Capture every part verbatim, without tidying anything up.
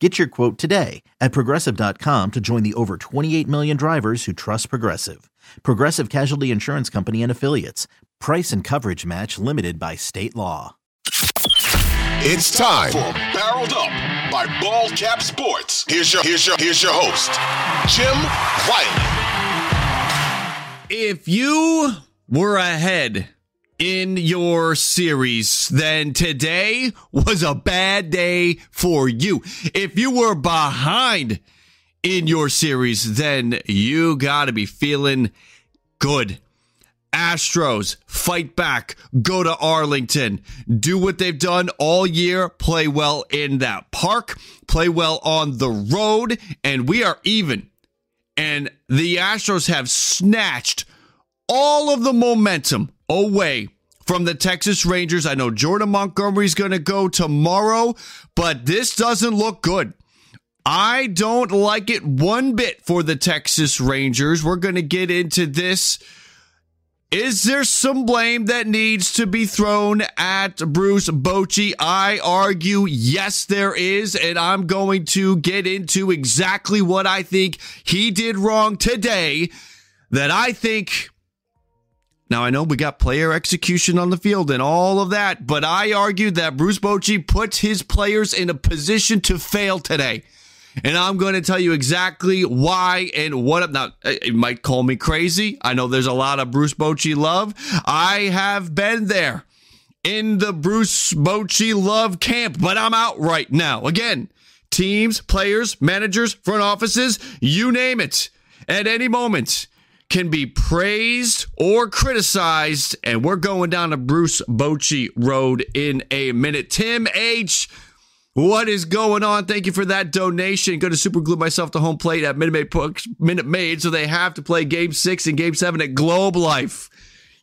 Get your quote today at Progressive dot com to join the over twenty-eight million drivers who trust Progressive. Progressive Casualty Insurance Company and Affiliates. Price and coverage match limited by state law. It's time for Barreled Up by Ball Cap Sports. Here's your, here's your, here's your host, Jim Wiley. If you were ahead in your series, then today was a bad day for you. If you were behind in your series, then you gotta be feeling good. Astros, fight back, go to Arlington, do what they've done all year, play well in that park, play well on the road, and we are even. And the Astros have snatched all of the momentum away from the Texas Rangers. I know Jordan Montgomery's going to go tomorrow, but this doesn't look good. I don't like it one bit for the Texas Rangers. We're going to get into this. Is there some blame that needs to be thrown at Bruce Bochy? I argue yes, there is, and I'm going to get into exactly what I think he did wrong today that I think... Now, I know we got player execution on the field and all of that, but I argued that Bruce Bochy puts his players in a position to fail today. And I'm going to tell you exactly why and what. Now, it might call me crazy. I know there's a lot of Bruce Bochy love. I have been there in the Bruce Bochy love camp, but I'm out right now. Again, teams, players, managers, front offices, you name it, at any moment can be praised or criticized, and we're going down a Bruce Bochy road in a minute. Tim H., what is going on? Thank you for that donation. Going to super glue myself to home plate at Minute Maid, Minute Maid, so they have to play Game Six and Game Seven at Globe Life.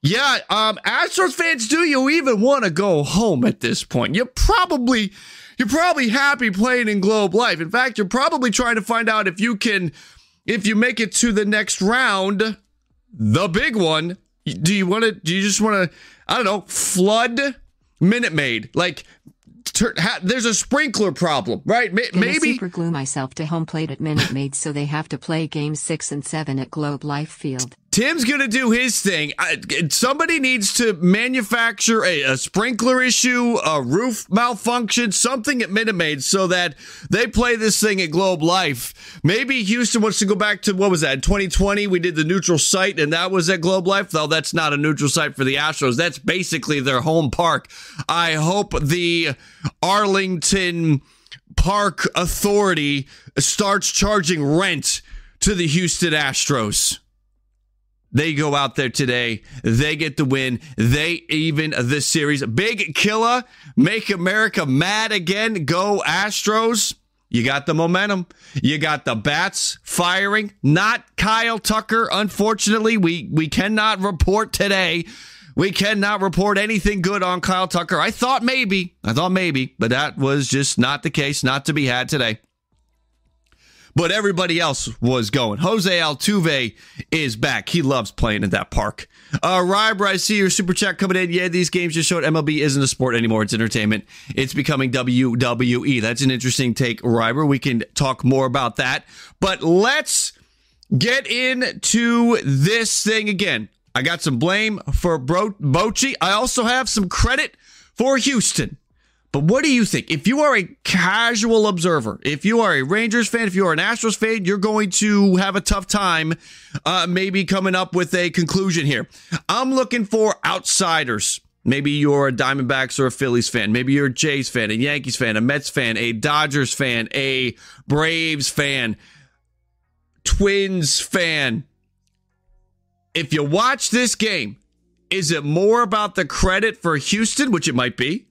Yeah, um, Astros fans, do you even want to go home at this point? You're probably you're probably happy playing in Globe Life. In fact, you're probably trying to find out if you can. If you make it to the next round, the big one, do you want to, do you just want to, I don't know, flood Minute Maid? Like, ter, ha, there's a sprinkler problem, right? M- maybe. Super glue myself to home plate at Minute Maid so they have to play game six and seven at Globe Life Field. Tim's going to do his thing. I, somebody needs to manufacture a, a sprinkler issue, a roof malfunction, something at Minute Maid so that they play this thing at Globe Life. Maybe Houston wants to go back to, what was that, twenty twenty? We did the neutral site, and that was at Globe Life. Though that's not a neutral site for the Astros. That's basically their home park. I hope the Arlington Park Authority starts charging rent to the Houston Astros. They go out there today. They get the win. They even this series. Big killer. Make America mad again. Go Astros. You got the momentum. You got the bats firing. Not Kyle Tucker. Unfortunately, we, we cannot report today. We cannot report anything good on Kyle Tucker. I thought maybe. I thought maybe. But that was just not the case. Not to be had today. But everybody else was going. Jose Altuve is back. He loves playing at that park. Uh, Ryber, I see your super chat coming in. Yeah, these games just showed M L B isn't a sport anymore. It's entertainment. It's becoming W W E. That's an interesting take, Ryber. We can talk more about that. But let's get into this thing again. I got some blame for Bro- Bochy. I also have some credit for Houston. But what do you think? If you are a casual observer, if you are a Rangers fan, if you are an Astros fan, you're going to have a tough time uh, maybe coming up with a conclusion here. I'm looking for outsiders. Maybe you're a Diamondbacks or a Phillies fan. Maybe you're a Jays fan, a Yankees fan, a Mets fan, a Dodgers fan, a Braves fan, Twins fan. If you watch this game, is it more about the credit for Houston, which it might be?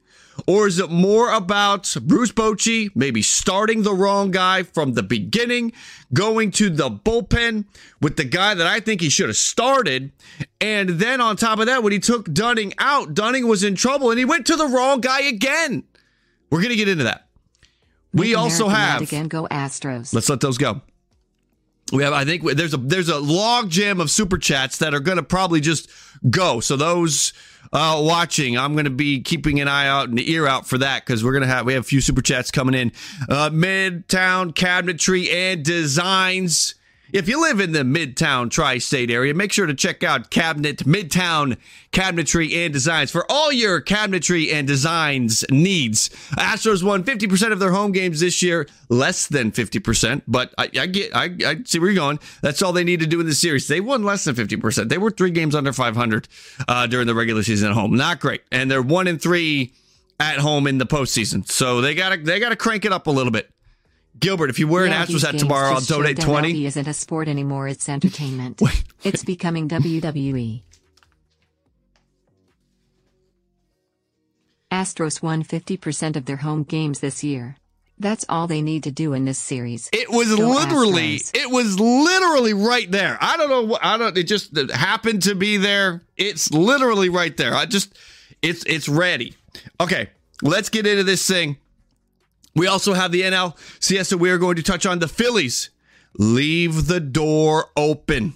Or is it more about Bruce Bochy maybe starting the wrong guy from the beginning, going to the bullpen with the guy that I think he should have started? And then on top of that, when he took Dunning out, Dunning was in trouble and he went to the wrong guy again. We're going to get into that. Make we also have again, go Astros. Let's let those go. We have, I think there's a there's a log jam of super chats that are going to probably just go. So those uh, watching, I'm going to be keeping an eye out and an ear out for that, because we're going to have we have a few super chats coming in. Uh, Midtown Cabinetry and Designs. If you live in the Midtown Tri-State area, make sure to check out Cabinet Midtown Cabinetry and Designs for all your cabinetry and designs needs. Astros won fifty percent of their home games this year, less than fifty percent, but I, I get, I, I see where you're going. That's all they need to do in the series. They won less than fifty percent. They were three games under five hundred uh, during the regular season at home. Not great, and they're one and three at home in the postseason. So they gotta, they gotta crank it up a little bit. Gilbert, if you wear an Astros hat tomorrow, I'll donate twenty. M L B isn't a sport anymore. It's entertainment. Wait, wait. It's becoming W W E. Astros won fifty percent of their home games this year. That's all they need to do in this series. It was Go literally, Astros. It was literally right there. I don't know. I don't. It just it happened to be there. It's literally right there. I just, it's it's ready. Okay, let's get into this thing. We also have the N L C S that we are going to touch on. The Phillies leave the door open.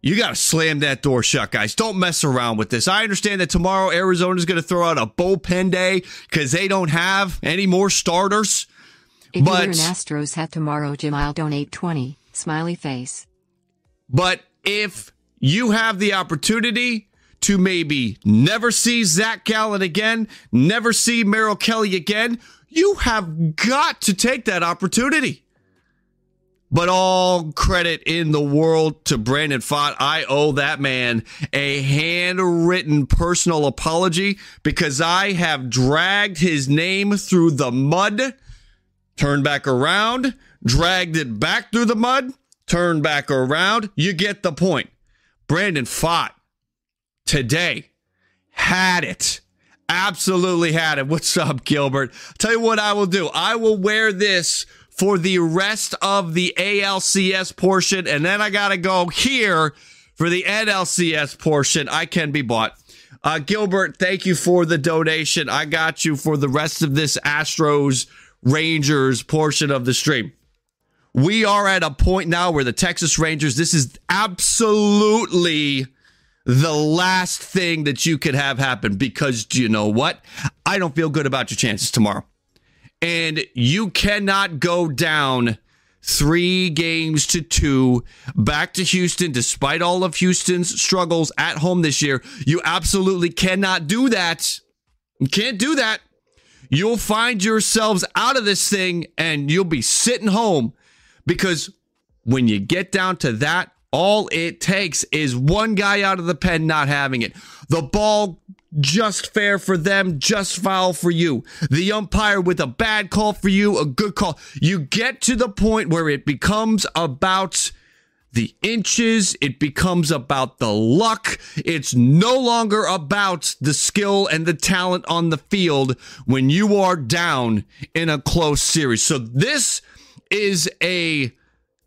You got to slam that door shut, guys. Don't mess around with this. I understand that tomorrow Arizona is going to throw out a bullpen day because they don't have any more starters. If but, you wear an Astros hat tomorrow, Jim, I'll donate twenty. Smiley face. But if you have the opportunity to maybe never see Zach Gallen again, never see Merrill Kelly again, you have got to take that opportunity. But all credit in the world to Brandon Pfaadt. I owe that man a handwritten personal apology because I have dragged his name through the mud, turned back around, dragged it back through the mud, turned back around. You get the point. Brandon Pfaadt today had it. Absolutely had it. What's up, Gilbert? Tell you what I will do. I will wear this for the rest of the A L C S portion, and then I got to go here for the N L C S portion. I can be bought. Uh, Gilbert, thank you for the donation. I got you for the rest of this Astros-Rangers portion of the stream. We are at a point now where the Texas Rangers, this is absolutely the last thing that you could have happen, because do you know what? I don't feel good about your chances tomorrow. And you cannot go down three games to two back to Houston, despite all of Houston's struggles at home this year. You absolutely cannot do that. You can't do that. You'll find yourselves out of this thing and you'll be sitting home, because when you get down to that, all it takes is one guy out of the pen not having it. The ball just fair for them, just foul for you. The umpire with a bad call for you, a good call. You get to the point where it becomes about the inches. It becomes about the luck. It's no longer about the skill and the talent on the field when you are down in a close series. So this is a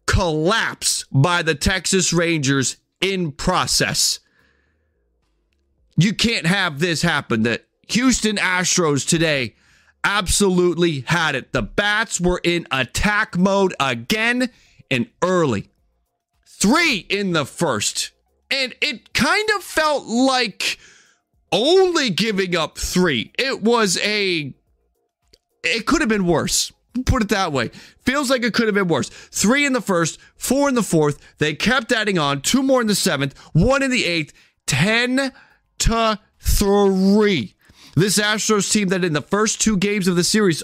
collapse by the Texas Rangers in process. You can't have this happen. The Houston Astros today absolutely had it. The bats were in attack mode again and early. Three in the first. And it kind of felt like only giving up three. It was a... It could have been worse. Put it that way. Feels like it could have been worse. Three in the first, four in the fourth. They kept adding on. Two more in the seventh, one in the eighth. Ten to three. This Astros team that in the first two games of the series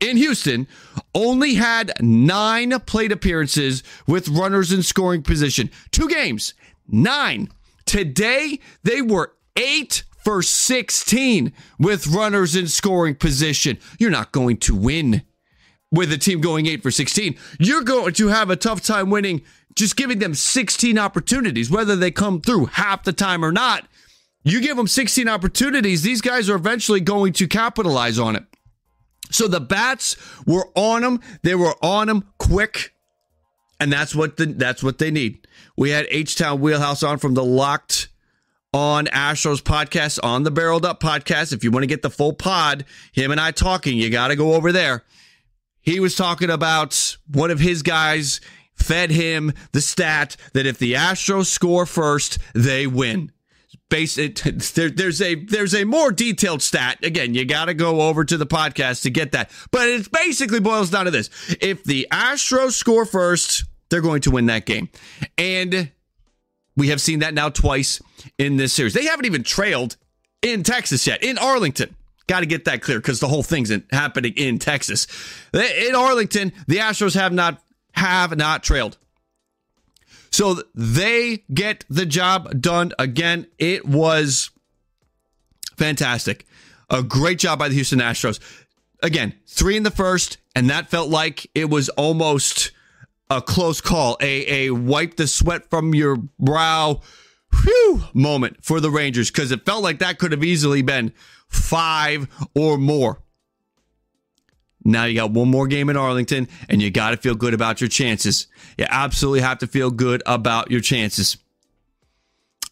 in Houston only had nine plate appearances with runners in scoring position. Two games, nine. Today, they were eight for sixteen with runners in scoring position. You're not going to win with a team going eight for sixteen. You're going to have a tough time winning, just giving them sixteen opportunities, whether they come through half the time or not. You give them sixteen opportunities, these guys are eventually going to capitalize on it. So the bats were on them. They were on them quick. And that's what the, that's what they need. We had H-Town Wheelhouse on from the Locked On Astros podcast, on the Barreled Up podcast. If you want to get the full pod, him and I talking, you got to go over there. He was talking about one of his guys fed him the stat that if the Astros score first, they win. Based it, there, there's a there's a more detailed stat. Again, you got to go over to the podcast to get that. But it basically boils down to this. If the Astros score first, they're going to win that game. And we have seen that now twice in this series. They haven't even trailed in Texas yet, in Arlington. Got to get that clear because the whole thing's in, happening in Texas. In Arlington, the Astros have not have not trailed. So they get the job done again. It was fantastic. A great job by the Houston Astros. Again, three in the first, and that felt like it was almost a close call. A, a wipe the sweat from your brow whew, moment for the Rangers, because it felt like that could have easily been five or more. Now you got one more game in Arlington, and you got to feel good about your chances. You absolutely have to feel good about your chances.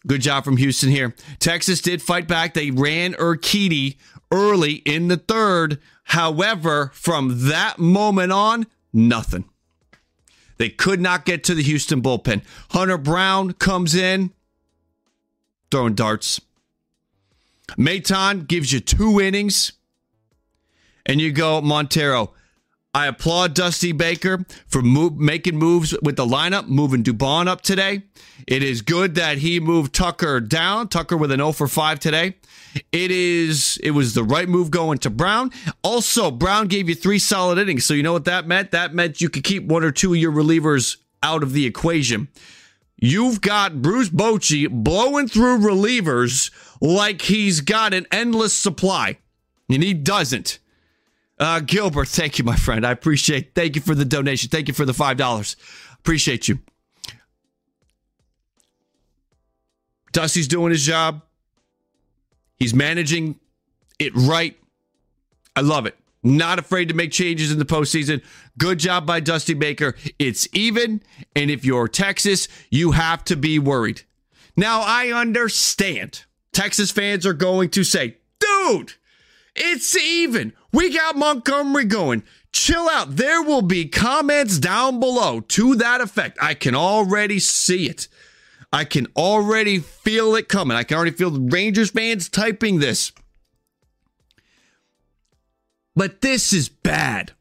Good job from Houston here. Texas did fight back. They ran Urquidy early in the third. However, from that moment on, nothing. They could not get to the Houston bullpen. Hunter Brown comes in, throwing darts. Maton gives you two innings. And you go, Montero. I applaud Dusty Baker for move, making moves with the lineup, moving Dubon up today. It is good that he moved Tucker down. Tucker with an oh for five today. It is. It was the right move going to Brown. Also, Brown gave you three solid innings, so you know what that meant? That meant you could keep one or two of your relievers out of the equation. You've got Bruce Bochy blowing through relievers like he's got an endless supply, and he doesn't. Uh, Gilbert, thank you, my friend. I appreciate it. Thank you for the donation. Thank you for the five dollars. Appreciate you. Dusty's doing his job. He's managing it right. I love it. Not afraid to make changes in the postseason. Good job by Dusty Baker. It's even, and if you're Texas, you have to be worried. Now, I understand. Texas fans are going to say, dude, it's even. We got Montgomery going. Chill out. There will be comments down below to that effect. I can already see it. I can already feel it coming. I can already feel the Rangers fans typing this. But this is bad.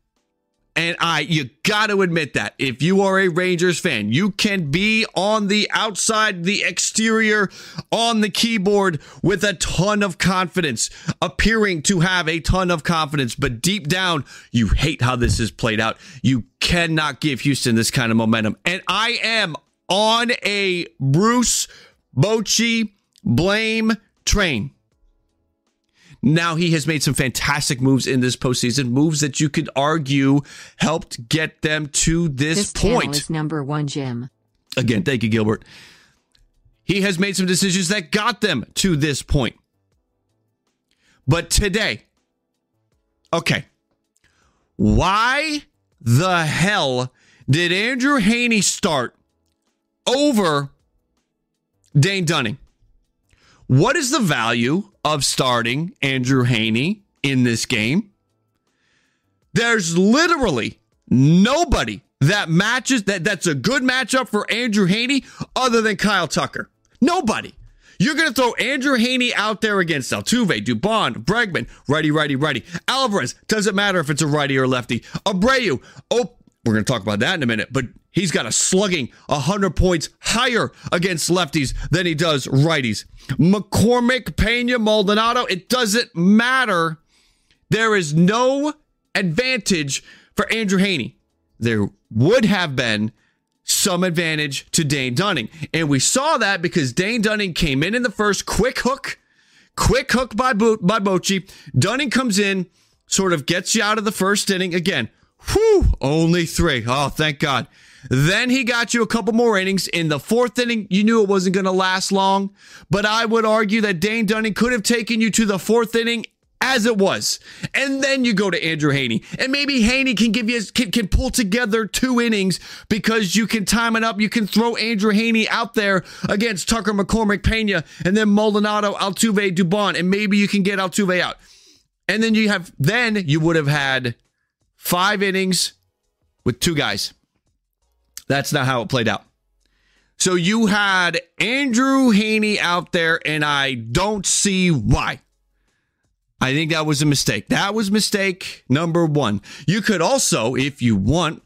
And I, you got to admit that. If you are a Rangers fan, you can be on the outside, the exterior, on the keyboard with a ton of confidence, appearing to have a ton of confidence. But deep down, you hate how this is played out. You cannot give Houston this kind of momentum. And I am on a Bruce Bochy blame train. Now he has made some fantastic moves in this postseason, moves that you could argue helped get them to this, this point. This is number one, Jim. Again, thank you, Gilbert. He has made some decisions that got them to this point. But today, okay, why the hell did Andrew Haney start over Dane Dunning? What is the value of starting Andrew Haney in this game? There's literally nobody that matches that. That's a good matchup for Andrew Haney other than Kyle Tucker. Nobody. You're going to throw Andrew Haney out there against Altuve, Dubon, Bregman, righty, righty, righty. Alvarez, doesn't matter if it's a righty or lefty. Abreu, oh, we're going to talk about that in a minute, but he's got a slugging one hundred points higher against lefties than he does righties. McCormick, Pena, Maldonado, it doesn't matter. There is no advantage for Andrew Haney. There would have been some advantage to Dane Dunning. And we saw that because Dane Dunning came in in the first, quick hook, quick hook by, Bo- by Bochy. Dunning comes in, sort of gets you out of the first inning again. Whew, only three. Oh, thank God. Then he got you a couple more innings. In the fourth inning, you knew it wasn't going to last long. But I would argue that Dane Dunning could have taken you to the fourth inning as it was. And then you go to Andrew Haney. And maybe Haney can give you can, can pull together two innings because you can time it up. You can throw Andrew Haney out there against Tucker, McCormick, Pena, and then Maldonado, Altuve, Dubon. And maybe you can get Altuve out. And then you have, then you would have had five innings with two guys. That's not how it played out. So you had Andrew Haney out there, and I don't see why. I think that was a mistake. That was mistake number one. You could also, if you want,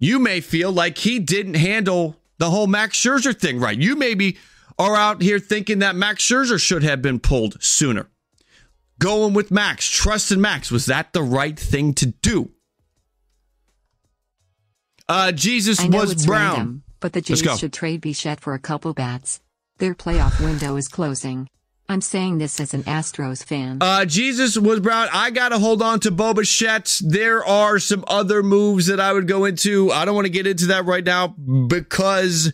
you may feel like he didn't handle the whole Max Scherzer thing right. You maybe are out here thinking that Max Scherzer should have been pulled sooner. Going with Max, trusting Max. Was that the right thing to do? Uh, Jesus was Brown. Random, but the Jays should trade Bichette for a couple bats. Their playoff window is closing. I'm saying this as an Astros fan. Uh, Jesus was Brown. I got to hold on to Bo Bichette. There are some other moves that I would go into. I don't want to get into that right now because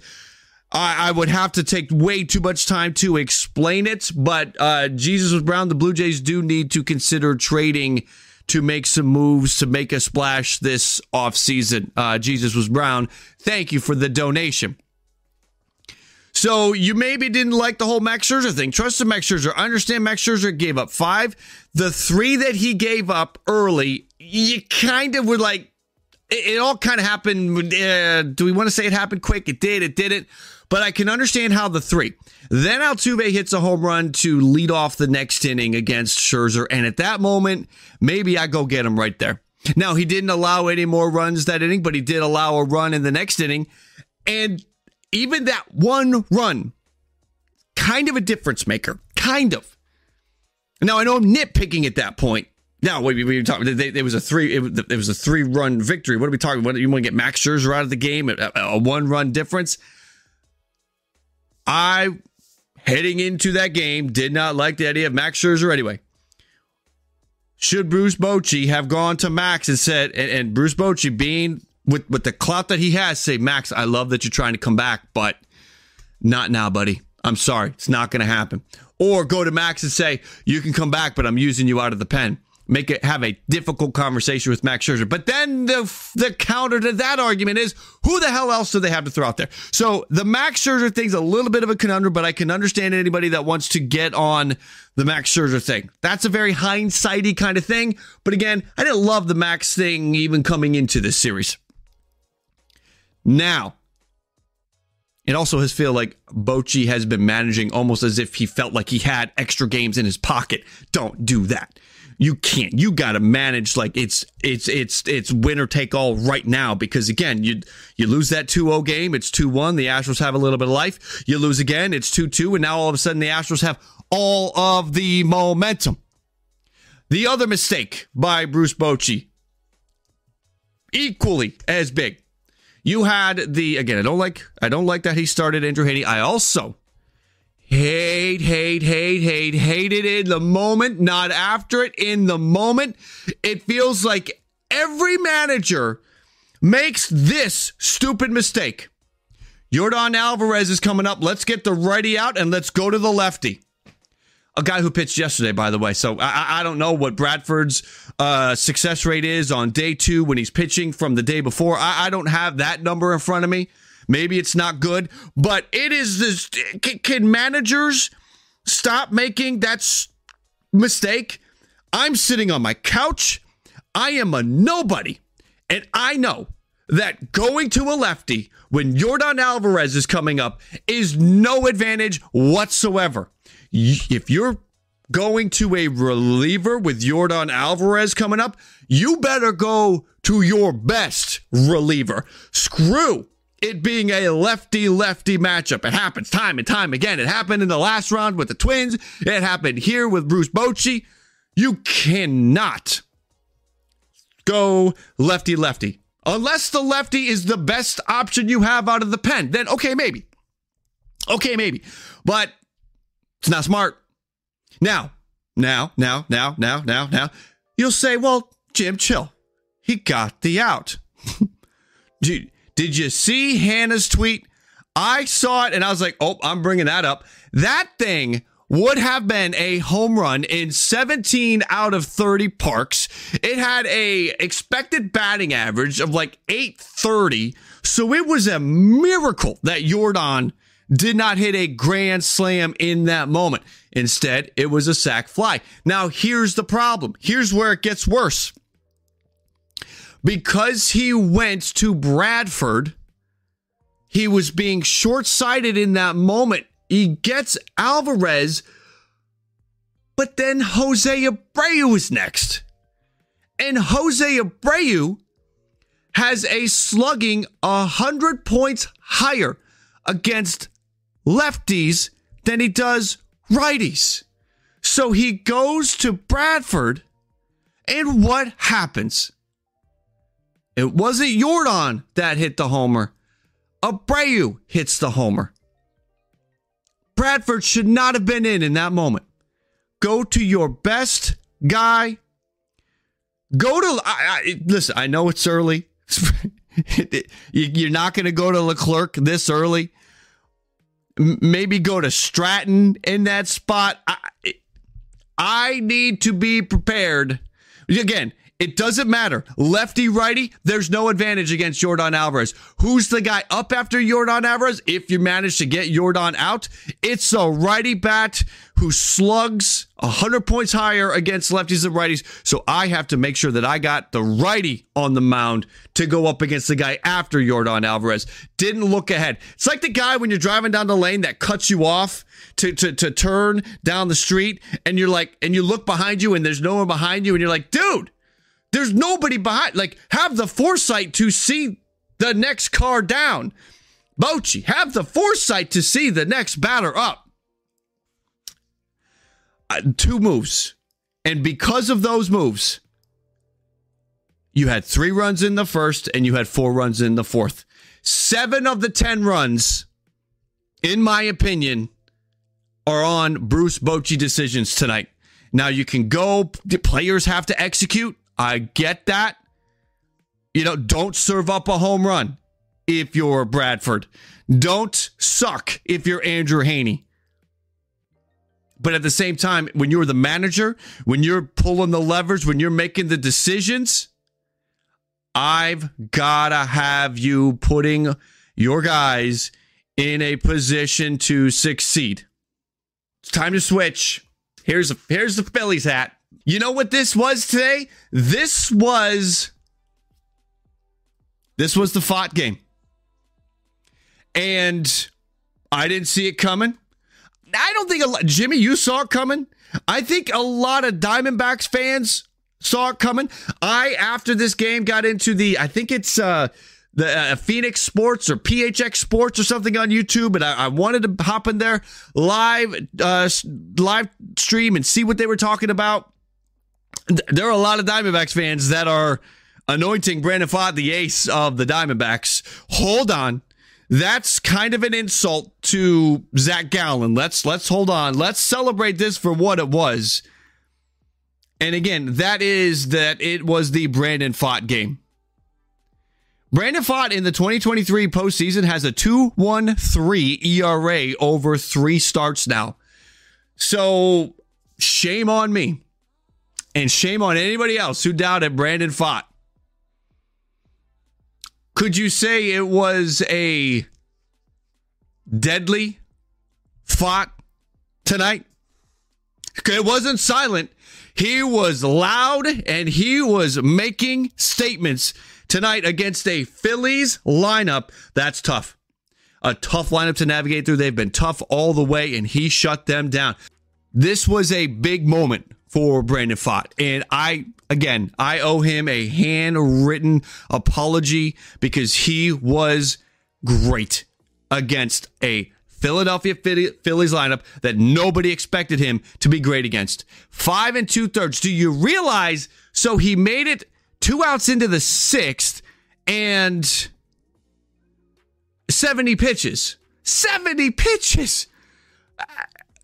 I, I would have to take way too much time to explain it. But uh, Jesus was Brown. The Blue Jays do need to consider trading to make some moves, to make a splash this offseason. Uh, Jesus was Brown. Thank you for the donation. So you maybe didn't like the whole Max Scherzer thing. Trust the Max Scherzer. I understand Max Scherzer gave up five. The three that he gave up early, you kind of were like, it, it all kind of happened. Uh, do we want to say it happened quick? It did. It didn't. But I can understand how the three. Then Altuve hits a home run to lead off the next inning against Scherzer. And at that moment, maybe I go get him right there. Now, he didn't allow any more runs that inning, but he did allow a run in the next inning. And even that one run, kind of a difference maker. Kind of. Now, I know I'm nitpicking at that point. Now, what are you talking about? It was a three. It was a three-run victory. What are we talking about? You want to get Max Scherzer out of the game? A, a one-run difference? I, heading into that game, did not like the idea of Max Scherzer anyway. Should Bruce Bochy have gone to Max and said, and, and Bruce Bochy being with, with the clout that he has, say, Max, I love that you're trying to come back, but not now, buddy. I'm sorry. It's not going to happen. Or go to Max and say, you can come back, but I'm using you out of the pen. Make it, have a difficult conversation with Max Scherzer. But then the the counter to that argument is, who the hell else do they have to throw out there? So the Max Scherzer thing's a little bit of a conundrum, but I can understand anybody that wants to get on the Max Scherzer thing. That's a very hindsight-y kind of thing. But again, I didn't love the Max thing even coming into this series. Now, it also has feel like Bochy has been managing almost as if he felt like he had extra games in his pocket. Don't do that. You can't. You got to manage like it's it's it's it's winner take all right now because, again, you you lose that two oh game. It's two one. The Astros have a little bit of life. You lose again. It's two two. And now all of a sudden the Astros have all of the momentum. The other mistake by Bruce Bochy, equally as big. You had the, again, I don't like I don't like that he started Andrew Haney. I also Hate, hate, hate, hate, hate it in the moment, not after it, in the moment. It feels like every manager makes this stupid mistake. Yordan Alvarez is coming up. Let's get the righty out and let's go to the lefty. A guy who pitched yesterday, by the way. So I, I don't know what Bradford's uh, success rate is on day two when he's pitching from the day before. I, I don't have that number in front of me. Maybe it's not good, but it is this. Can managers stop making that mistake? I'm sitting on my couch. I am a nobody. And I know that going to a lefty when Yordan Alvarez is coming up is no advantage whatsoever. If you're going to a reliever with Yordan Alvarez coming up, you better go to your best reliever. Screw it being a lefty-lefty matchup. It happens time and time again. It happened in the last round with the Twins. It happened here with Bruce Bochy. You cannot go lefty-lefty. Unless the lefty is the best option you have out of the pen, then okay, maybe. Okay, maybe. But it's not smart. Now, now, now, now, now, now, now, you'll say, well, Jim, chill. He got the out. Dude, did you see Hannah's tweet? I saw it and I was like, oh, I'm bringing that up. That thing would have been a home run in seventeen out of thirty parks. It had a expected batting average of like eight thirty. So it was a miracle that Yordan did not hit a grand slam in that moment. Instead, it was a sac fly. Now, here's the problem. Here's where it gets worse. Because he went to Bradford, he was being short-sighted in that moment. He gets Alvarez, but then Jose Abreu is next. And Jose Abreu has a slugging one hundred points higher against lefties than he does righties. So he goes to Bradford, and what happens? It wasn't Yordan that hit the homer. Abreu hits the homer. Bradford should not have been in in that moment. Go to your best guy. Go to, I, I, listen, I know it's early. You're not going to go to Leclerc this early. Maybe go to Stratton in that spot. I, I need to be prepared. Again, it doesn't matter. Lefty, righty, there's no advantage against Yordan Alvarez. Who's the guy up after Yordan Alvarez? If you manage to get Yordan out, it's a righty bat who slugs one hundred points higher against lefties and righties. So I have to make sure that I got the righty on the mound to go up against the guy after Yordan Alvarez. Didn't look ahead. It's like the guy when you're driving down the lane that cuts you off to, to, to turn down the street, and you're like, and you look behind you and there's no one behind you, and you're like, dude, there's nobody behind. Like, have the foresight to see the next car down. Bochy, have the foresight to see the next batter up. Uh, two moves. And because of those moves, you had three runs in the first and you had four runs in the fourth. Seven of the ten runs, in my opinion, are on Bruce Bochy decisions tonight. Now, you can go, the players have to execute. I get that. You know, don't serve up a home run if you're Bradford. Don't suck if you're Andrew Haney. But at the same time, when you're the manager, when you're pulling the levers, when you're making the decisions, I've got to have you putting your guys in a position to succeed. It's time to switch. Here's, a, here's the Phillies hat. You know what this was today? This was this was the Pfaadt game. And I didn't see it coming. I don't think a lot, Jimmy, you saw it coming. I think a lot of Diamondbacks fans saw it coming. I, after this game, got into the, I think it's uh, the uh, Phoenix Sports or P H X Sports or something on YouTube, and I, I wanted to hop in there live uh, live stream and see what they were talking about. There are a lot of Diamondbacks fans that are anointing Brandon Pfaadt the ace of the Diamondbacks. Hold on. That's kind of an insult to Zach Gallen. Let's let's hold on. Let's celebrate this for what it was. And again, that is that it was the Brandon Pfaadt game. Brandon Pfaadt in the twenty twenty-three postseason has a two point one three E R A over three starts now. So shame on me. And shame on anybody else who doubted Brandon Pfaadt. Could you say it was a deadly Pfaadt tonight? It wasn't silent. He was loud and he was making statements tonight against a Phillies lineup that's tough. A tough lineup to navigate through. They've been tough all the way and he shut them down. This was a big moment for Brandon Pfaadt. And I, again, I owe him a handwritten apology because he was great against a Philadelphia Phillies lineup that nobody expected him to be great against. Five and two thirds. Do you realize? So he made it two outs into the sixth and seventy pitches. seventy pitches.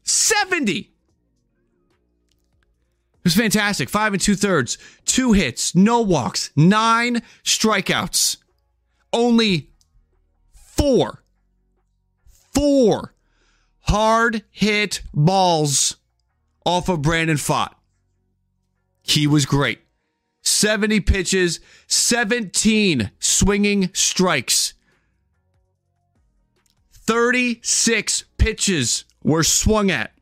seventy. It was fantastic. Five and two thirds. Two hits. No walks. Nine strikeouts. Only four. Four hard-hit balls off of Brandon Pfaadt. He was great. seventy pitches, seventeen swinging strikes. thirty-six pitches were swung at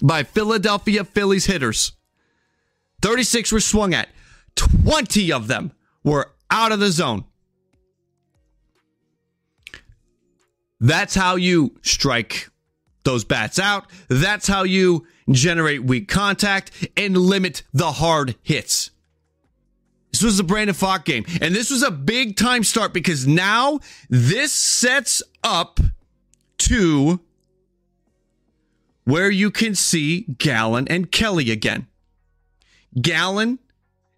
by Philadelphia Phillies hitters. thirty-six were swung at. twenty of them were out of the zone. That's how you strike those bats out. That's how you generate weak contact and limit the hard hits. This was the Brandon Pfaadt game. And this was a big time start because now this sets up to where you can see Gallen and Kelly again. Gallen,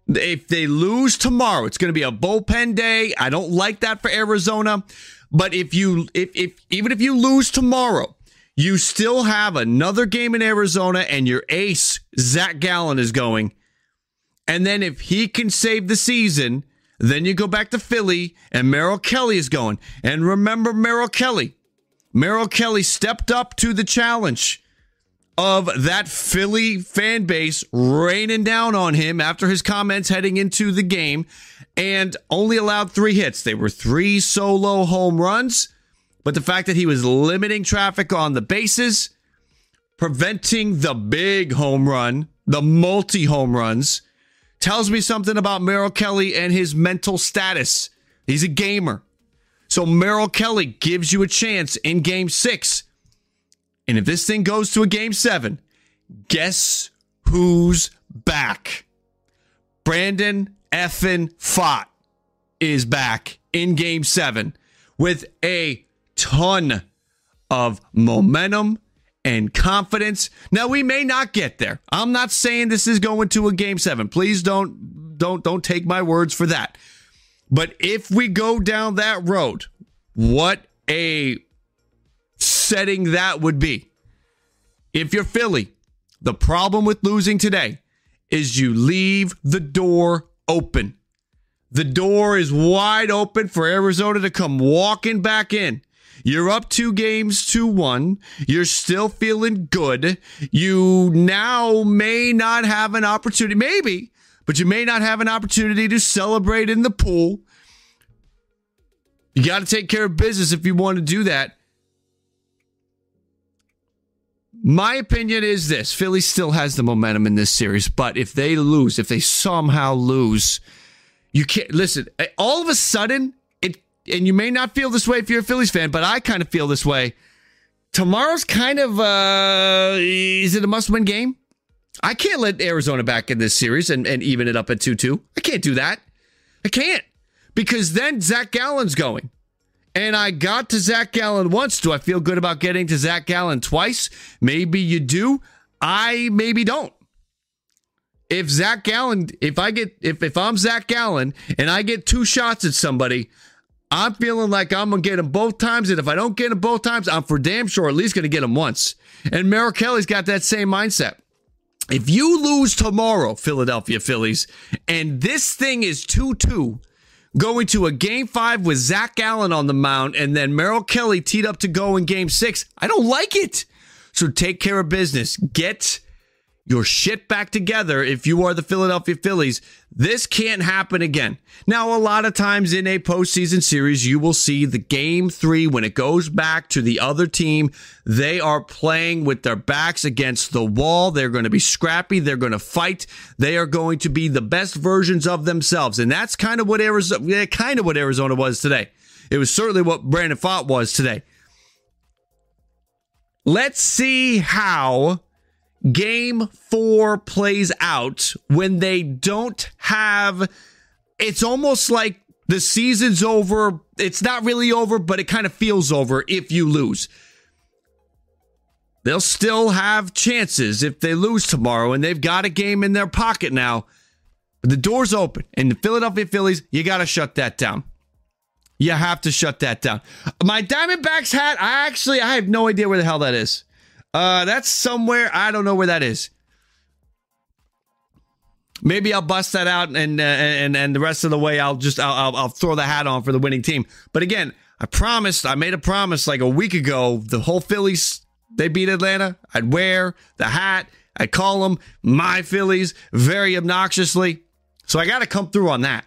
if they lose tomorrow, it's going to be a bullpen day. I don't like that for Arizona. But if you, if, if, even if you lose tomorrow, you still have another game in Arizona and your ace, Zach Gallen, is going. And then if he can save the season, then you go back to Philly and Merrill Kelly is going. And remember Merrill Kelly. Merrill Kelly stepped up to the challenge of that Philly fan base raining down on him after his comments heading into the game, and only allowed three hits. They were three solo home runs, but the fact that he was limiting traffic on the bases, preventing the big home run, the multi-home runs, tells me something about Merrill Kelly and his mental status. He's a gamer. So Merrill Kelly gives you a chance in game six. And if this thing goes to a game seven, guess who's back? Brandon effin' Pfaadt is back in game seven with a ton of momentum and confidence. Now, we may not get there. I'm not saying this is going to a game seven. Please don't, don't, don't take my words for that. But if we go down that road, what a setting that would be. If you're Philly, the problem with losing today is you leave the door open. The door is wide open for Arizona to come walking back in. You're up two games to one. You're still feeling good. You now may not have an opportunity, maybe, but you may not have an opportunity to celebrate in the pool. You got to take care of business if you want to do that. My opinion is this. Philly still has the momentum in this series, but if they lose, if they somehow lose, you can't listen. All of a sudden, it and you may not feel this way if you're a Phillies fan, but I kind of feel this way. Tomorrow's kind of uh is it a must-win game? I can't let Arizona back in this series and, and even it up at two two. I can't do that. I can't. Because then Zach Gallen's going. And I got to Zach Gallen once. Do I feel good about getting to Zach Gallen twice? Maybe you do. I maybe don't. If Zach Gallen, if I get, if, if I'm Zach Gallen and I get two shots at somebody, I'm feeling like I'm going to get them both times. And if I don't get them both times, I'm for damn sure at least going to get them once. And Merrill Kelly's got that same mindset. If you lose tomorrow, Philadelphia Phillies, and this thing is two two, going to a game five with Zach Gallen on the mound and then Merrill Kelly teed up to go in game six. I don't like it. So take care of business. Get your shit back together if you are the Philadelphia Phillies. This can't happen again. Now, a lot of times in a postseason series, you will see the game three when it goes back to the other team. They are playing with their backs against the wall. They're going to be scrappy. They're going to fight. They are going to be the best versions of themselves. And that's kind of what Arizona, kind of what Arizona was today. It was certainly what Brandon Pfaadt was today. Let's see how Game four plays out when they don't have, it's almost like the season's over. It's not really over, but it kind of feels over if you lose. They'll still have chances if they lose tomorrow, and they've got a game in their pocket now. But the door's open, and the Philadelphia Phillies, you got to shut that down. You have to shut that down. My Diamondbacks hat, I actually, I have no idea where the hell that is. Uh, that's somewhere, I don't know where that is. Maybe I'll bust that out, and uh, and and the rest of the way, I'll just I'll, I'll I'll throw the hat on for the winning team. But again, I promised, I made a promise like a week ago. The whole Phillies, they beat Atlanta. I'd wear the hat. I'd call them my Phillies very obnoxiously. So I got to come through on that.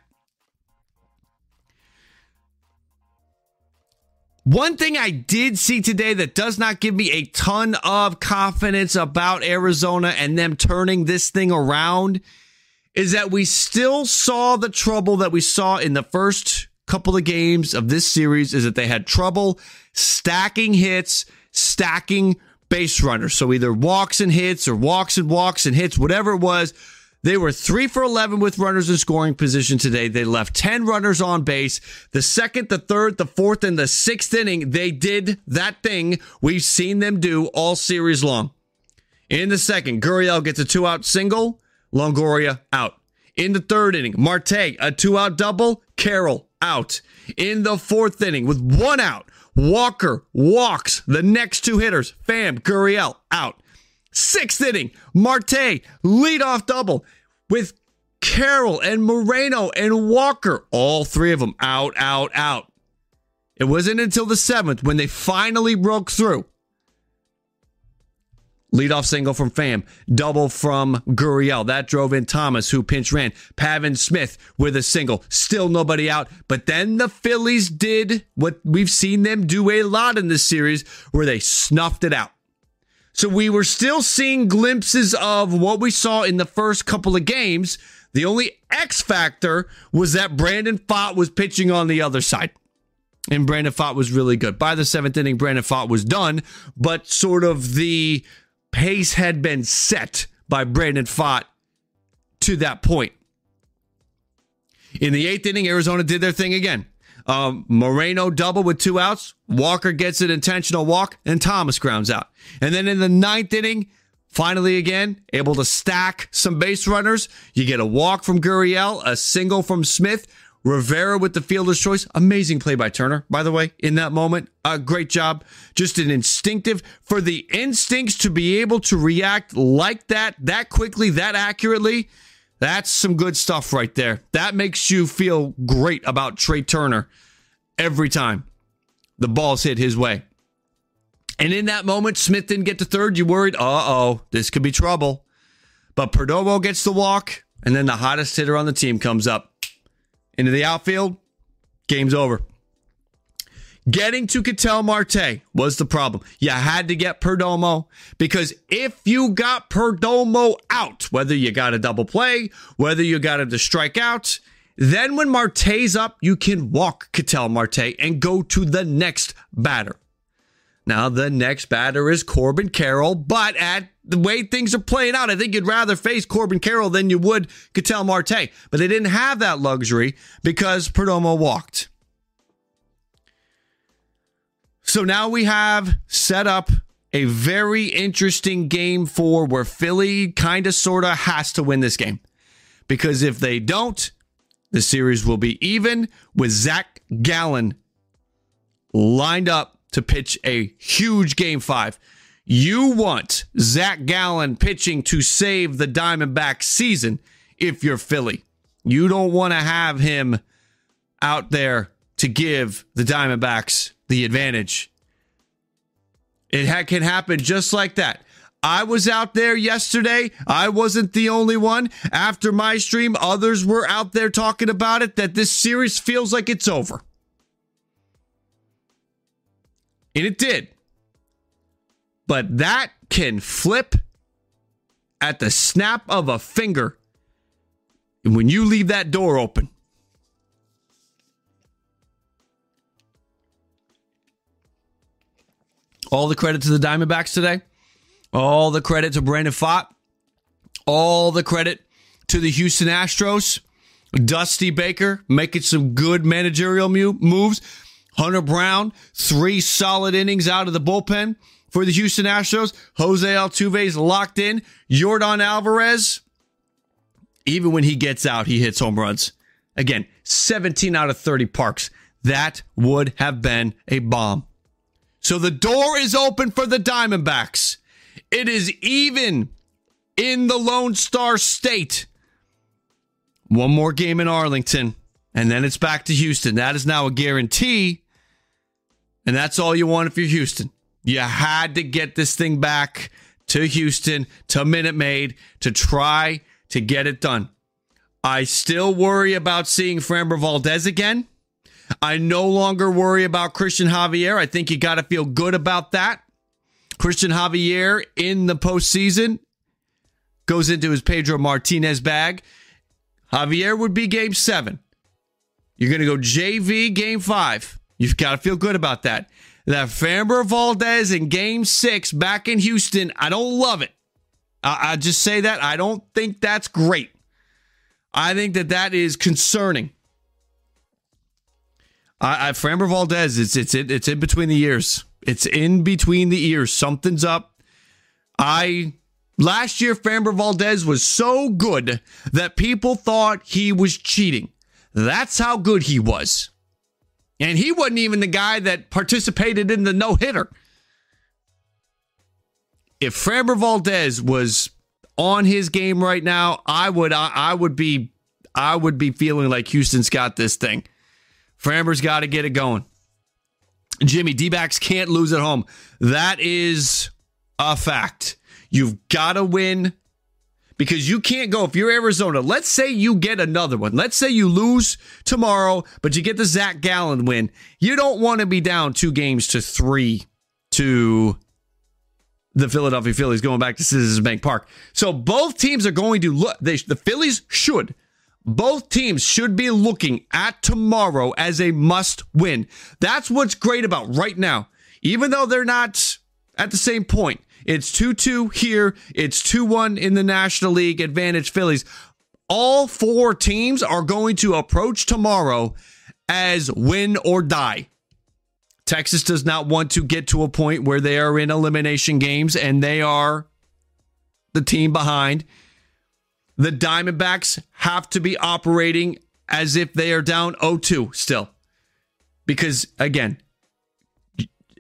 One thing I did see today that does not give me a ton of confidence about Arizona and them turning this thing around is that we still saw the trouble that we saw in the first couple of games of this series, is that they had trouble stacking hits, stacking base runners. So either walks and hits or walks and walks and hits, whatever it was. They were three for eleven with runners in scoring position today. They left ten runners on base. The second, the third, the fourth, and the sixth inning, they did that thing we've seen them do all series long. In the second, Gurriel gets a two-out single. Longoria out. In the third inning, Marte, a two-out double. Carroll out. In the fourth inning, with one out, Walker walks the next two hitters. Pham, Gurriel out. Sixth inning, Marte, leadoff double with Carroll and Moreno and Walker. All three of them out, out, out. It wasn't until the seventh when they finally broke through. Leadoff single from Pham, double from Gurriel. That drove in Thomas, who pinch ran. Pavin Smith with a single. Still nobody out. But then the Phillies did what we've seen them do a lot in this series, where they snuffed it out. So we were still seeing glimpses of what we saw in the first couple of games. The only X factor was that Brandon Pfaadt was pitching on the other side. And Brandon Pfaadt was really good. By the seventh inning, Brandon Pfaadt was done, but sort of the pace had been set by Brandon Pfaadt to that point. In the eighth inning, Arizona did their thing again. Um, Moreno double with two outs. Walker gets an intentional walk, and Thomas grounds out. And then in the ninth inning, finally again, able to stack some base runners. You get a walk from Gurriel, a single from Smith, Rivera with the fielder's choice. Amazing play by Turner, by the way, in that moment. Uh, great job. Just an instinctive. For the instincts to be able to react like that, that quickly, that accurately, that's some good stuff right there. That makes you feel great about Trey Turner every time the ball's hit his way. And in that moment, Smith didn't get to third. You worried, uh-oh, this could be trouble. But Perdomo gets the walk, and then the hottest hitter on the team comes up. Into the outfield, game's over. Getting to Ketel Marte was the problem. You had to get Perdomo, because if you got Perdomo out, whether you got a double play, whether you got him to strike out, then when Marte's up, you can walk Ketel Marte and go to the next batter. Now, the next batter is Corbin Carroll, but at the way things are playing out, I think you'd rather face Corbin Carroll than you would Ketel Marte. But they didn't have that luxury because Perdomo walked. So now we have set up a very interesting game four where Philly kind of sort of has to win this game. Because if they don't, the series will be even with Zach Gallen lined up to pitch a huge game five. You want Zach Gallen pitching to save the Diamondbacks season if you're Philly. You don't want to have him out there to give the Diamondbacks the advantage. It ha- can happen just like that. I was out there yesterday. I wasn't the only one. After my stream, others were out there talking about it, that this series feels like it's over. And it did. But that can flip at the snap of a finger. And when you leave that door open, all the credit to the Diamondbacks today. All the credit to Brandon Pfaadt. All the credit to the Houston Astros. Dusty Baker making some good managerial moves. Hunter Brown, three solid innings out of the bullpen for the Houston Astros. Jose Altuve's locked in. Yordan Alvarez, even when he gets out, he hits home runs. Again, seventeen out of thirty parks. That would have been a bomb. So the door is open for the Diamondbacks. It is even in the Lone Star State. One more game in Arlington, and then it's back to Houston. That is now a guarantee, and that's all you want if you're Houston. You had to get this thing back to Houston, to Minute Maid, to try to get it done. I still worry about seeing Framber Valdez again. I no longer worry about Christian Javier. I think you got to feel good about that. Christian Javier in the postseason goes into his Pedro Martinez bag. Javier would be game seven. You're going to go J V game five. You've got to feel good about that. That Framber Valdez in game six back in Houston, I don't love it. I, I just say that. I don't think that's great. I think that that is concerning. I, I Framber Valdez, it's, it's, it, it's in between the ears. It's in between the ears. Something's up. I... Last year, Framber Valdez was so good that people thought he was cheating. That's how good he was. And he wasn't even the guy that participated in the no-hitter. If Framber Valdez was on his game right now, I would I, I would be I would be feeling like Houston's got this thing. Framber's got to get it going. Jimmy, D-backs can't lose at home. That is a fact. You've got to win because you can't go. If you're Arizona, let's say you get another one. Let's say you lose tomorrow, but you get the Zach Gallen win. You don't want to be down two games to three to the Philadelphia Phillies going back to Citizens Bank Park. So both teams are going to look. They, the Phillies should. Both teams should be looking at tomorrow as a must win. That's what's great about right now. Even though they're not at the same point. It's two two here. It's two one in the National League. Advantage Phillies. All four teams are going to approach tomorrow as win or die. Texas does not want to get to a point where they are in elimination games and they are the team behind. The Diamondbacks have to be operating as if they are down oh two still. Because, again,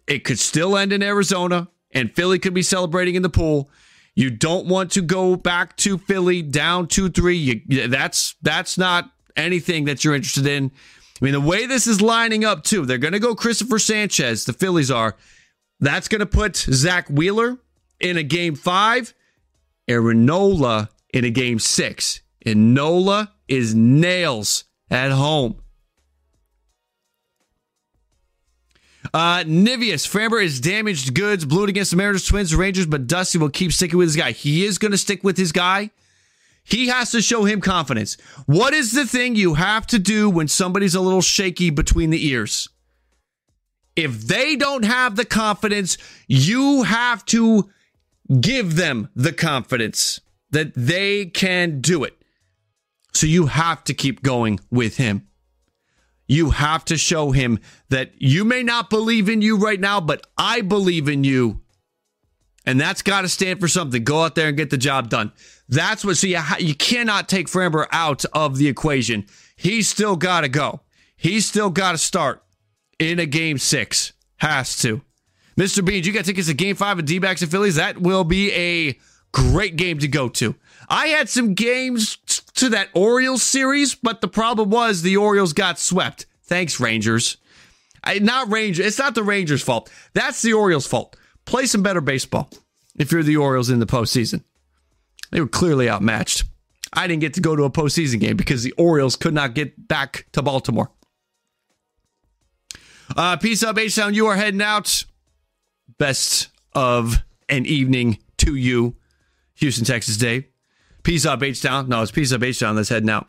it could still end in Arizona. And Philly could be celebrating in the pool. You don't want to go back to Philly down two three. You, that's that's not anything that you're interested in. I mean, the way this is lining up, too, they're going to go Christopher Sanchez, the Phillies are. That's going to put Zach Wheeler in a game five, Aaron Nola in a game six. And Nola is nails at home. Uh, Nivius, Framber is damaged goods, blew it against the Mariners, Twins, Rangers, but Dusty will keep sticking with his guy. He is going to stick with his guy. He has to show him confidence. What is the thing you have to do when somebody's a little shaky between the ears? If they don't have the confidence, you have to give them the confidence that they can do it. So you have to keep going with him. You have to show him that you may not believe in you right now, but I believe in you. And that's got to stand for something. Go out there and get the job done. That's what, so you, you cannot take Framber out of the equation. He's still got to go. He's still got to start in a game six. Has to. Mister Beans, you got tickets to game five of D-backs and Phillies. That will be a great game to go to. I had some games to that Orioles series, but the problem was the Orioles got swept. Thanks, Rangers. I, not Rangers. It's not the Rangers' fault. That's the Orioles' fault. Play some better baseball if you're the Orioles in the postseason. They were clearly outmatched. I didn't get to go to a postseason game because the Orioles could not get back to Baltimore. Uh, peace up, H-Town. You are heading out. Best of an evening to you, Houston, Texas, Dave. Peace up, H-Town. No, it's peace up, H-Town. Let's head now.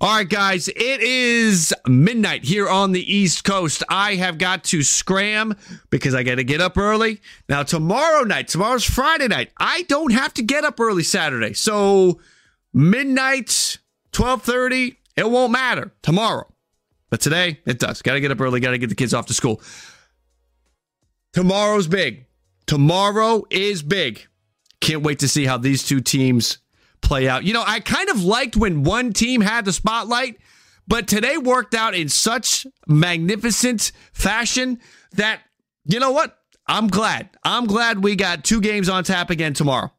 All right, guys. It is midnight here on the East Coast. I have got to scram because I got to get up early. Now, tomorrow night, tomorrow's Friday night, I don't have to get up early Saturday. So, midnight, twelve thirty, It won't matter tomorrow. But today, it does. Got to get up early. Got to get the kids off to school. Tomorrow's big. Tomorrow is big. Can't wait to see how these two teams play out. You know, I kind of liked when one team had the spotlight, but today worked out in such magnificent fashion that, you know what? I'm glad. I'm glad we got two games on tap again tomorrow.